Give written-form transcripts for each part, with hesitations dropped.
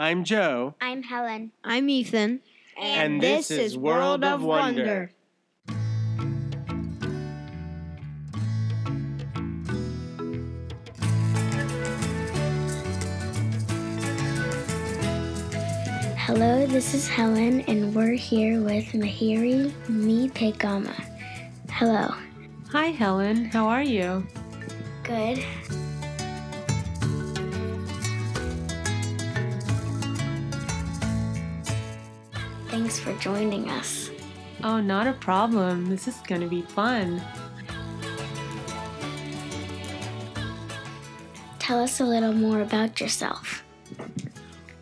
I'm Joe. I'm Helen. I'm Ethan. And this is World of Wonder. Hello, this is Helen, and we're here with Mihiri Mipegama. Hello. Hi, Helen. How are you? Good. Thanks for joining us. Oh, not a problem. This is going to be fun. Tell us a little more about yourself.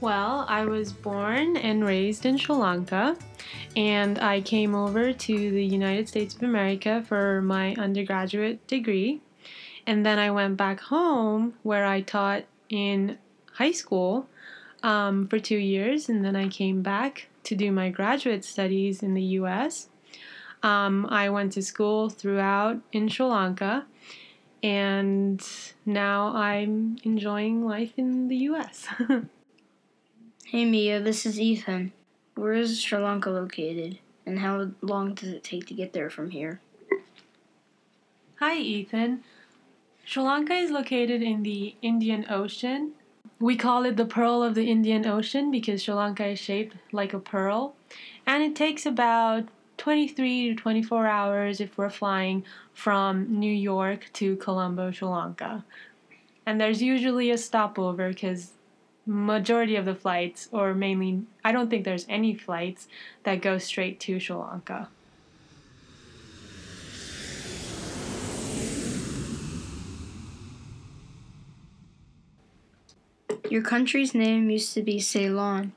Well, I was born and raised in Sri Lanka, and I came over to the United States of America for my undergraduate degree, and then I went back home where I taught in high school for 2 years, and then I came back to do my graduate studies in the U.S. I went to school throughout in Sri Lanka, and now I'm enjoying life in the U.S. Hey Mia, this is Ethan. Where is Sri Lanka located, and how long does it take to get there from here? Hi Ethan. Sri Lanka is located in the Indian Ocean. We call it the Pearl of the Indian Ocean because Sri Lanka is shaped like a pearl, and it takes about 23 to 24 hours if we're flying from New York to Colombo, Sri Lanka. And there's usually a stopover because majority of the flights, or mainly, I don't think there's any flights that go straight to Sri Lanka. Your country's name used to be Ceylon.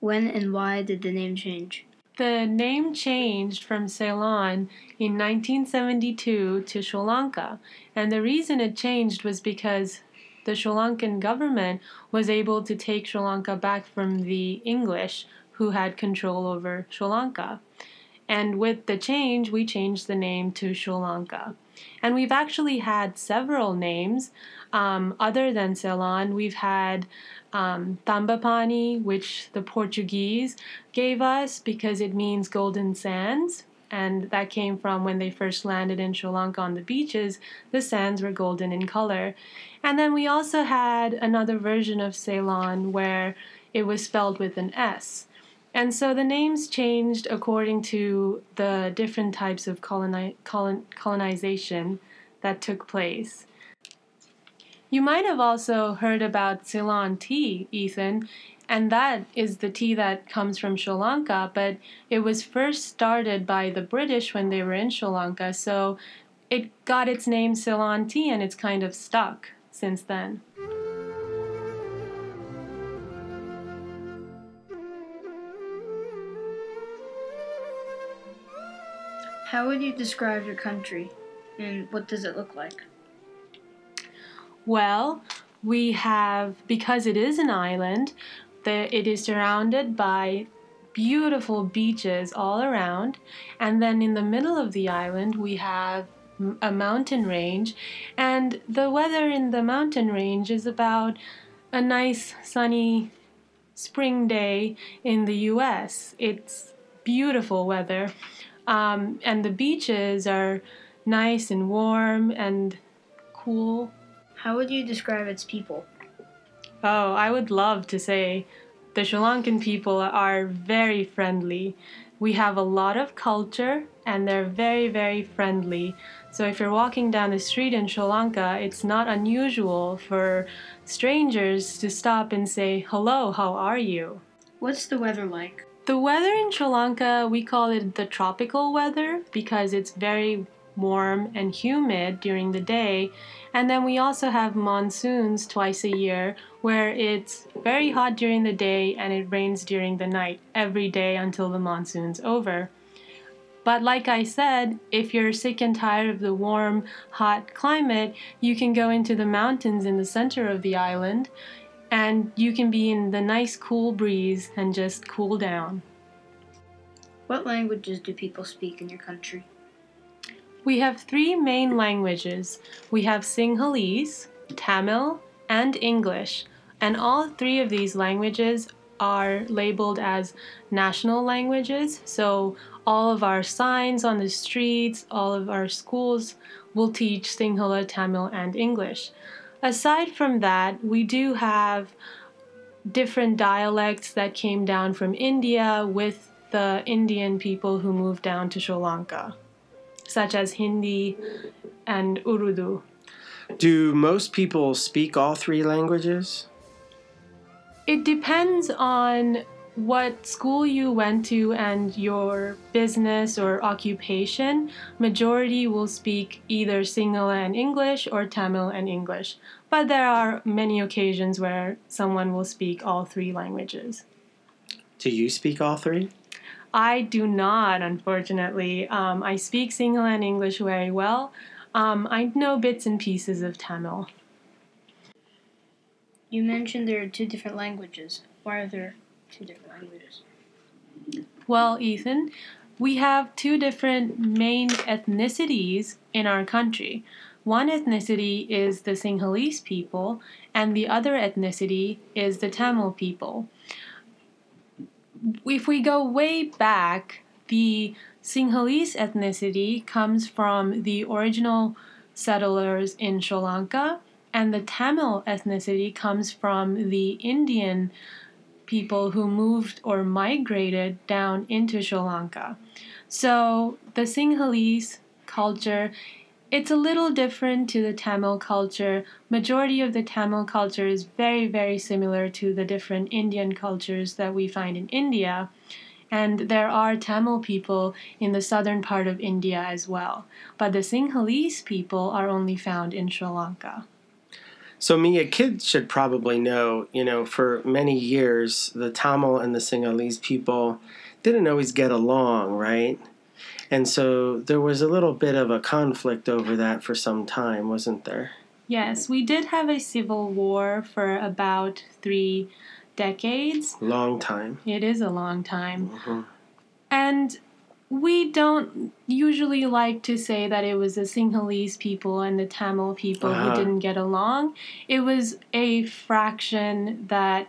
When and why did the name change? The name changed from Ceylon in 1972 to Sri Lanka, and the reason it changed was because the Sri Lankan government was able to take Sri Lanka back from the English who had control over Sri Lanka. And with the change, we changed the name to Sri Lanka. And we've actually had several names other than Ceylon. We've had Tamba Pani, which the Portuguese gave us because it means golden sands. And that came from when they first landed in Sri Lanka on the beaches, the sands were golden in color. And then we also had another version of Ceylon where it was spelled with an S. And so the names changed according to the different types of colonization that took place. You might have also heard about Ceylon tea, Ethan, and that is the tea that comes from Sri Lanka, but it was first started by the British when they were in Sri Lanka, so it got its name Ceylon tea, and it's kind of stuck since then. How would you describe your country, and what does it look like? Well, we have, because it is an island, it is surrounded by beautiful beaches all around, and then in the middle of the island we have a mountain range, and the weather in the mountain range is about a nice sunny spring day in the U.S. It's beautiful weather. And the beaches are nice and warm and cool. How would you describe its people? Oh, I would love to say the Sri Lankan people are very friendly. We have a lot of culture and they're very, very friendly. So if you're walking down the street in Sri Lanka, it's not unusual for strangers to stop and say, "Hello, how are you?" What's the weather like? The weather in Sri Lanka, we call it the tropical weather because it's very warm and humid during the day. And then we also have monsoons twice a year where it's very hot during the day and it rains during the night every day until the monsoon's over. But like I said, if you're sick and tired of the warm, hot climate, you can go into the mountains in the center of the island. And you can be in the nice cool breeze and just cool down. What languages do people speak in your country? We have three main languages. We have Sinhalese, Tamil, and English, And all three of these languages are labeled as national languages. So all of our signs on the streets, all of our schools will teach Sinhala, Tamil, and English. Aside from that, we do have different dialects that came down from India with the Indian people who moved down to Sri Lanka, such as Hindi and Urdu. Do most people speak all three languages? It depends on what school you went to and your business or occupation. Majority will speak either Sinhala and English or Tamil and English. But there are many occasions where someone will speak all three languages. Do you speak all three? I do not, unfortunately. I speak Sinhala and English very well. I know bits and pieces of Tamil. You mentioned there are two different languages. Why are there two different languages? Well, Ethan, we have two different main ethnicities in our country. One ethnicity is the Sinhalese people, and the other ethnicity is the Tamil people. If we go way back, the Sinhalese ethnicity comes from the original settlers in Sri Lanka, and the Tamil ethnicity comes from the Indian people who moved or migrated down into Sri Lanka. So the Sinhalese culture, it's a little different to the Tamil culture. Majority of the Tamil culture is very, very similar to the different Indian cultures that we find in India. And there are Tamil people in the southern part of India as well. But the Sinhalese people are only found in Sri Lanka. So, Mia, kids should probably know, for many years, the Tamil and the Sinhalese people didn't always get along, right? And so there was a little bit of a conflict over that for some time, wasn't there? Yes, we did have a civil war for about 3 decades. Long time. It is a long time. Mm-hmm. And we don't usually like to say that it was the Sinhalese people and the Tamil people who didn't get along. It was a fraction that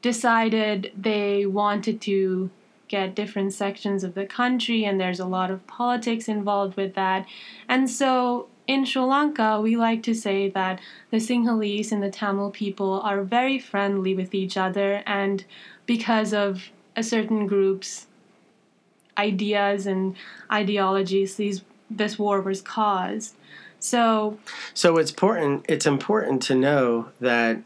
decided they wanted to get different sections of the country, and there's a lot of politics involved with that. And so in Sri Lanka, we like to say that the Sinhalese and the Tamil people are very friendly with each other, and because of a certain group's ideas and ideologies, this war was caused. So it's important to know that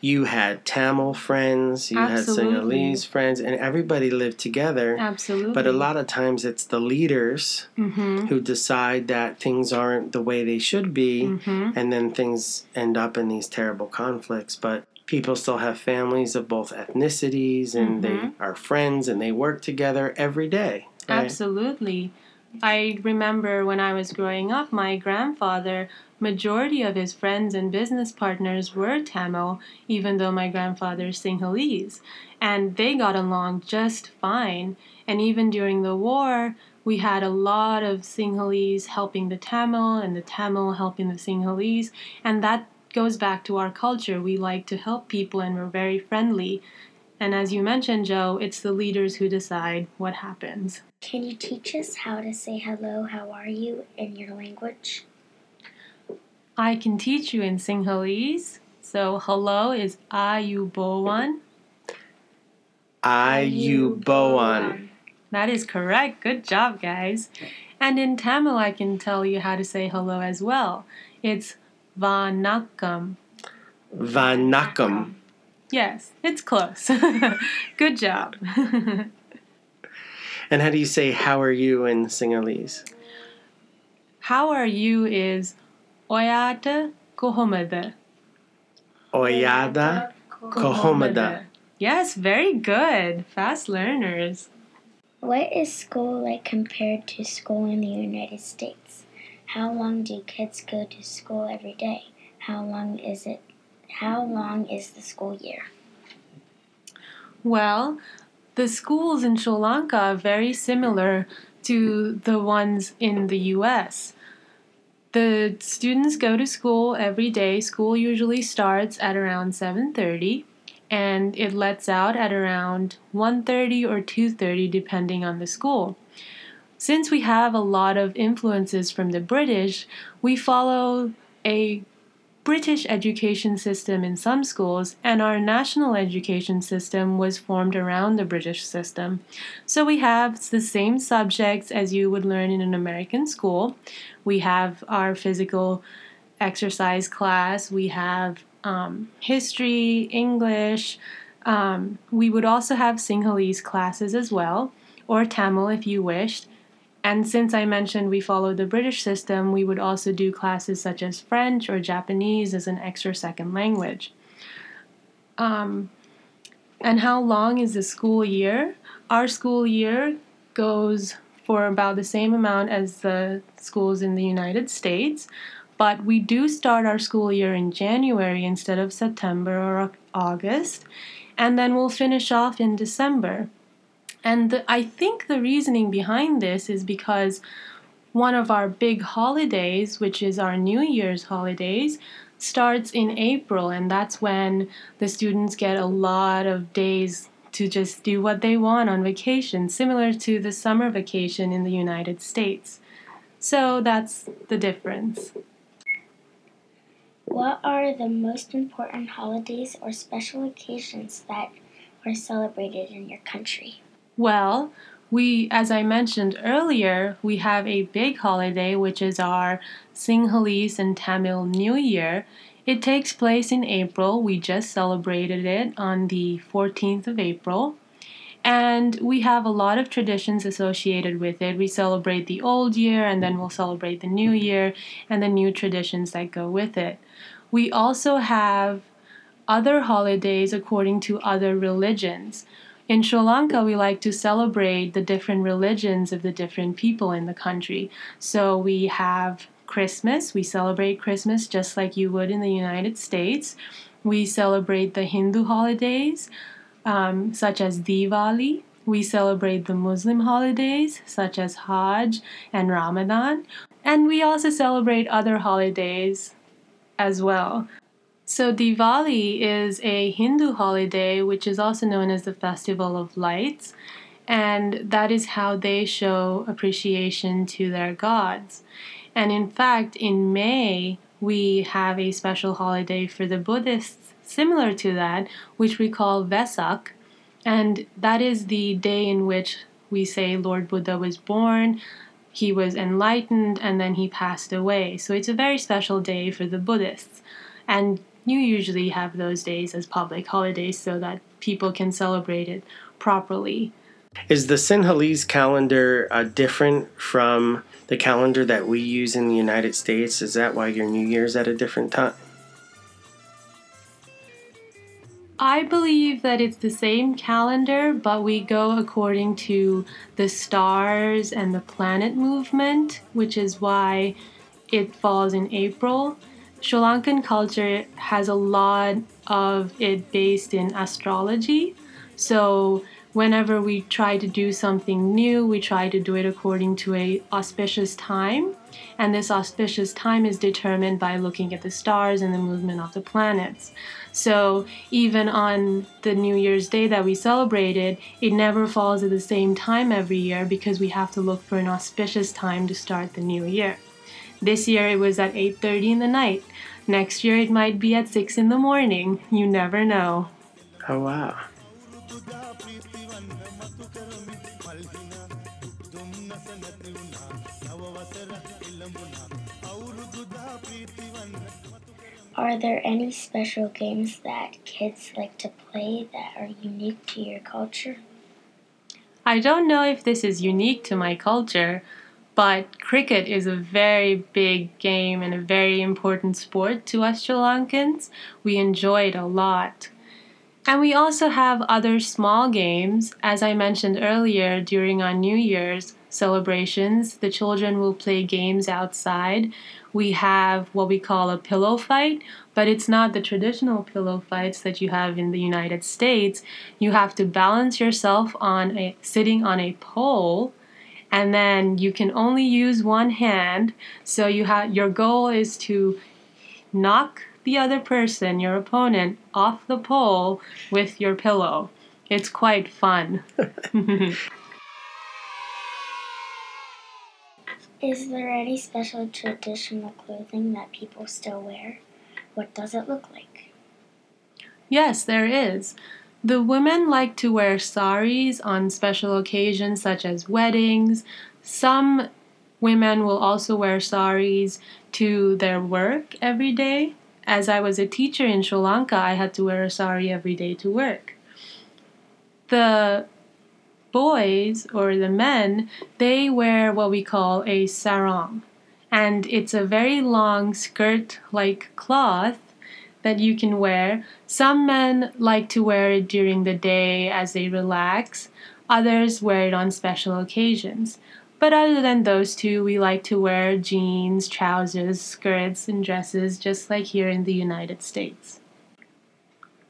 you had Tamil friends, you Absolutely. Had Sinhalese friends, and everybody lived together. Absolutely. But a lot of times it's the leaders mm-hmm. who decide that things aren't the way they should be, mm-hmm. and then things end up in these terrible conflicts. But people still have families of both ethnicities, and mm-hmm. they are friends, and they work together every day. Right? Absolutely. I remember when I was growing up, my grandfather, majority of his friends and business partners were Tamil, even though my grandfather's Sinhalese. And they got along just fine. And even during the war, we had a lot of Sinhalese helping the Tamil and the Tamil helping the Sinhalese. And that goes back to our culture. We like to help people and we're very friendly. And as you mentioned, Joe, it's the leaders who decide what happens. Can you teach us how to say hello, how are you, in your language? I can teach you in Sinhalese. So hello is ayubowan. Ayubowan. That is correct. Good job, guys. And in Tamil, I can tell you how to say hello as well. It's vanakkam. Vanakkam. Yes, it's close. Good job. And how do you say how are you in Sinhalese? How are you is oyata kohomada. Oyata kohomada. Yes, very good. Fast learners. What is school like compared to school in the United States? How long do kids go to school every day? How long is the school year? Well, the schools in Sri Lanka are very similar to the ones in the U.S. The students go to school every day. School usually starts at around 7:30 and it lets out at around 1:30 or 2:30 depending on the school. Since we have a lot of influences from the British, we follow a British education system in some schools, and our national education system was formed around the British system. So we have the same subjects as you would learn in an American school. We have our physical exercise class, we have history, English, we would also have Sinhalese classes as well, or Tamil if you wished. And since I mentioned we follow the British system, we would also do classes such as French or Japanese as an extra second language. And how long is the school year? Our school year goes for about the same amount as the schools in the United States, but we do start our school year in January instead of September or August, and then we'll finish off in December. And I think the reasoning behind this is because one of our big holidays, which is our New Year's holidays, starts in April, and that's when the students get a lot of days to just do what they want on vacation, similar to the summer vacation in the United States. So that's the difference. What are the most important holidays or special occasions that are celebrated in your country? Well, as I mentioned earlier, we have a big holiday, which is our Sinhalese and Tamil New Year. It takes place in April. We just celebrated it on the 14th of April. And we have a lot of traditions associated with it. We celebrate the old year, and then we'll celebrate the new year and the new traditions that go with it. We also have other holidays according to other religions. In Sri Lanka, we like to celebrate the different religions of the different people in the country. So we have Christmas. We celebrate Christmas just like you would in the United States. We celebrate the Hindu holidays, such as Diwali. We celebrate the Muslim holidays, such as Hajj and Ramadan. And we also celebrate other holidays as well. So Diwali is a Hindu holiday, which is also known as the Festival of Lights, and that is how they show appreciation to their gods. And in fact, in May, we have a special holiday for the Buddhists similar to that, which we call Vesak, and that is the day in which we say Lord Buddha was born, he was enlightened, and then he passed away. So it's a very special day for the Buddhists. And you usually have those days as public holidays so that people can celebrate it properly. Is the Sinhalese calendar different from the calendar that we use in the United States? Is that why your New Year's at a different time? I believe that it's the same calendar, but we go according to the stars and the planet movement, which is why it falls in April. Sri Lankan culture has a lot of it based in astrology. So whenever we try to do something new, we try to do it according to an auspicious time. And this auspicious time is determined by looking at the stars and the movement of the planets. So even on the New Year's Day that we celebrated, it never falls at the same time every year because we have to look for an auspicious time to start the new year. This year it was at 8:30 in the night. Next year it might be at 6 in the morning. You never know. Oh, wow. Are there any special games that kids like to play that are unique to your culture? I don't know if this is unique to my culture, but cricket is a very big game and a very important sport to us Sri Lankans. We enjoy it a lot. And we also have other small games. As I mentioned earlier, during our New Year's celebrations, the children will play games outside. We have what we call a pillow fight, but it's not the traditional pillow fights that you have in the United States. You have to balance yourself on sitting on a pole, and then you can only use one hand. So your goal is to knock the other person, your opponent, off the pole with your pillow. It's quite fun. Is there any special traditional clothing that people still wear? What does it look like? Yes, there is. The women like to wear saris on special occasions such as weddings. Some women will also wear saris to their work every day. As I was a teacher in Sri Lanka, I had to wear a sari every day to work. The boys, or the men, they wear what we call a sarong. And it's a very long skirt-like cloth that you can wear. Some men like to wear it during the day as they relax. Others wear it on special occasions. But other than those two, we like to wear jeans, trousers, skirts, and dresses, just like here in the United States.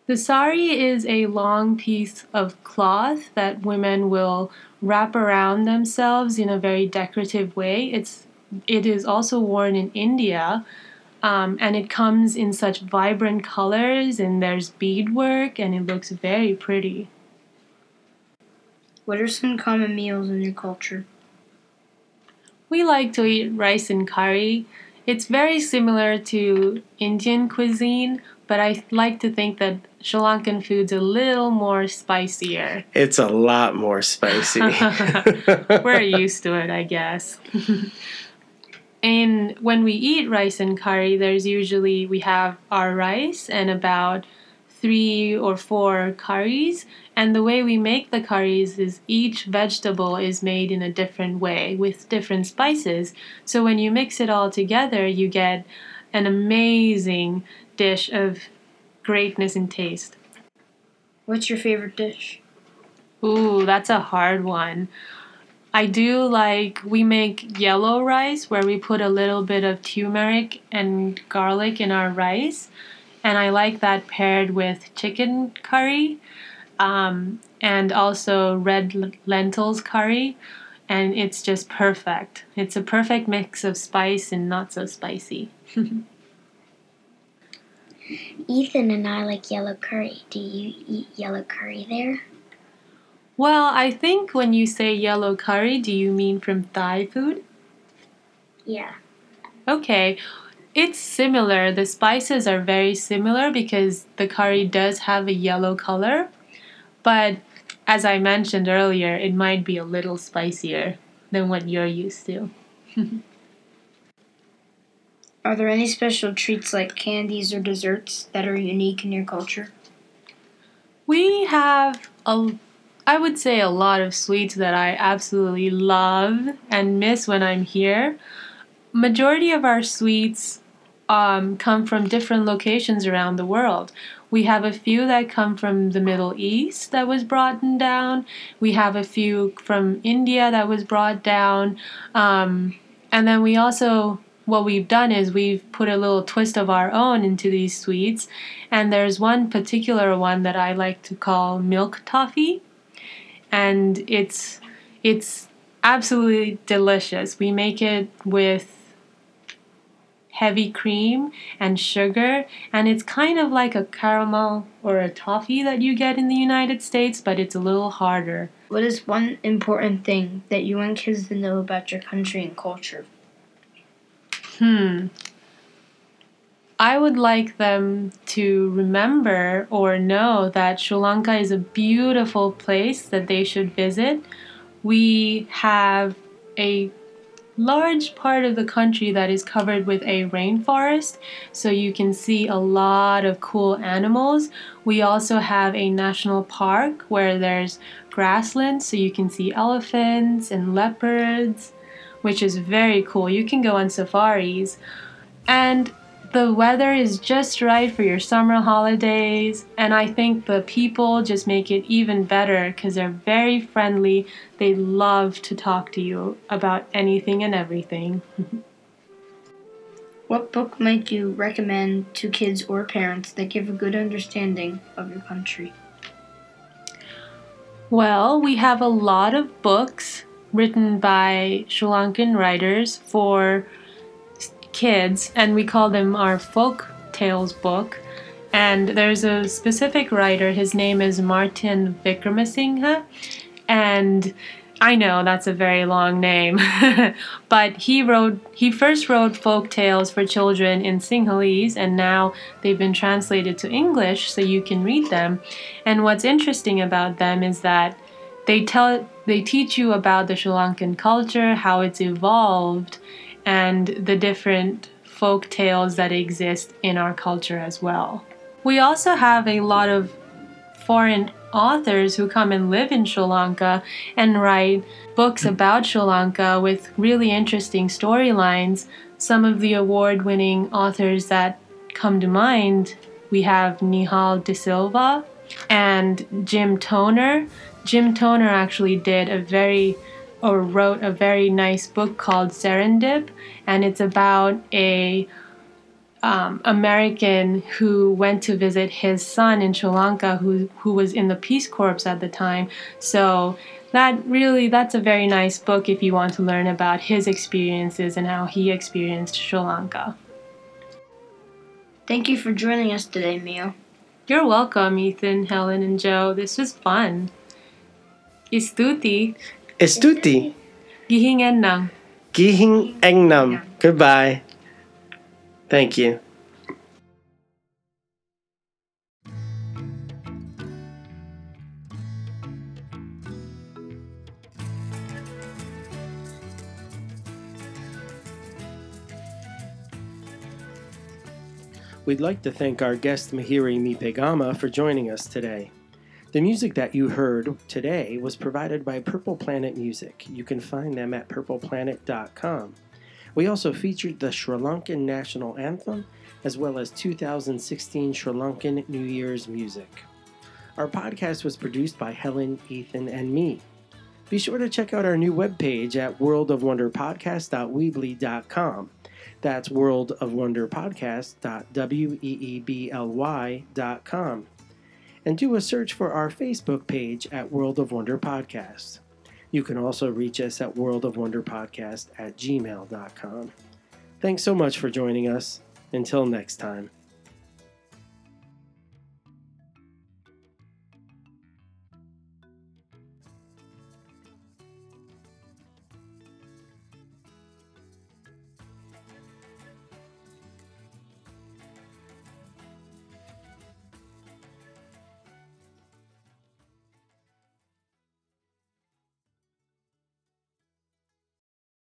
The sari is a long piece of cloth that women will wrap around themselves in a very decorative way. It is also worn in India, and it comes in such vibrant colors, and there's beadwork, and it looks very pretty. What are some common meals in your culture? We like to eat rice and curry. It's very similar to Indian cuisine, but I like to think that Sri Lankan food's a little more spicier. It's a lot more spicy. We're used to it, I guess. And when we eat rice and curry, we have our rice and about 3 or 4 curries, and the way we make the curries is each vegetable is made in a different way with different spices. So when you mix it all together, you get an amazing dish of greatness and taste. What's your favorite dish? Ooh, that's a hard one. We make yellow rice where we put a little bit of turmeric and garlic in our rice. And I like that paired with chicken curry and also red lentils curry. And it's just perfect. It's a perfect mix of spice and not so spicy. Ethan and I like yellow curry. Do you eat yellow curry there? Well, I think when you say yellow curry, do you mean from Thai food? Yeah. Okay. It's similar. The spices are very similar because the curry does have a yellow color. But as I mentioned earlier, it might be a little spicier than what you're used to. Are there any special treats like candies or desserts that are unique in your culture? We have, I would say, a lot of sweets that I absolutely love and miss when I'm here. Majority of our sweets come from different locations around the world. We have a few that come from the Middle East that was brought down. We have a few from India that was brought down. And then we also, what we've done is we've put a little twist of our own into these sweets. And there's one particular one that I like to call milk toffee. And it's absolutely delicious. We make it with heavy cream and sugar, and it's kind of like a caramel or a toffee that you get in the United States, but it's a little harder. What is one important thing that you want kids to know about your country and culture? I would like them to remember or know that Sri Lanka is a beautiful place that they should visit. We have a large part of the country that is covered with a rainforest, so you can see a lot of cool animals. We also have a national park where there's grasslands, so you can see elephants and leopards, which is very cool. You can go on safaris. And the weather is just right for your summer holidays, and I think the people just make it even better because they're very friendly. They love to talk to you about anything and everything. What book might you recommend to kids or parents that give a good understanding of your country? Well, we have a lot of books written by Sri Lankan writers for kids, and we call them our folk tales book. And there's a specific writer, his name is Martin Wickramasinghe, and I know that's a very long name, but he first wrote folk tales for children in Sinhalese, and now they've been translated to English so you can read them. And what's interesting about them is that they teach you about the Sri Lankan culture, how it's evolved, and the different folk tales that exist in our culture as well. We also have a lot of foreign authors who come and live in Sri Lanka and write books about Sri Lanka with really interesting storylines. Some of the award-winning authors that come to mind, we have Nihal De Silva and Jim Toner. Jim Toner actually wrote a very nice book called Serendip, and it's about a American who went to visit his son in Sri Lanka who was in the Peace Corps at the time. So that's a very nice book if you want to learn about his experiences and how he experienced Sri Lanka. Thank you for joining us today, Mio. You're welcome, Ethan, Helen, and Joe. This was fun. Istuti. Istuti. Gihing Engnam. Gihing Engnam. Goodbye. Thank you. We'd like to thank our guest Mihiri Mipegama for joining us today. The music that you heard today was provided by Purple Planet Music. You can find them at purpleplanet.com. We also featured the Sri Lankan National Anthem, as well as 2016 Sri Lankan New Year's music. Our podcast was produced by Helen, Ethan, and me. Be sure to check out our new webpage at worldofwonderpodcast.weebly.com. That's worldofwonderpodcast.weebly.com. And do a search for our Facebook page at World of Wonder Podcast. You can also reach us at worldofwonderpodcast@gmail.com. Thanks so much for joining us. Until next time.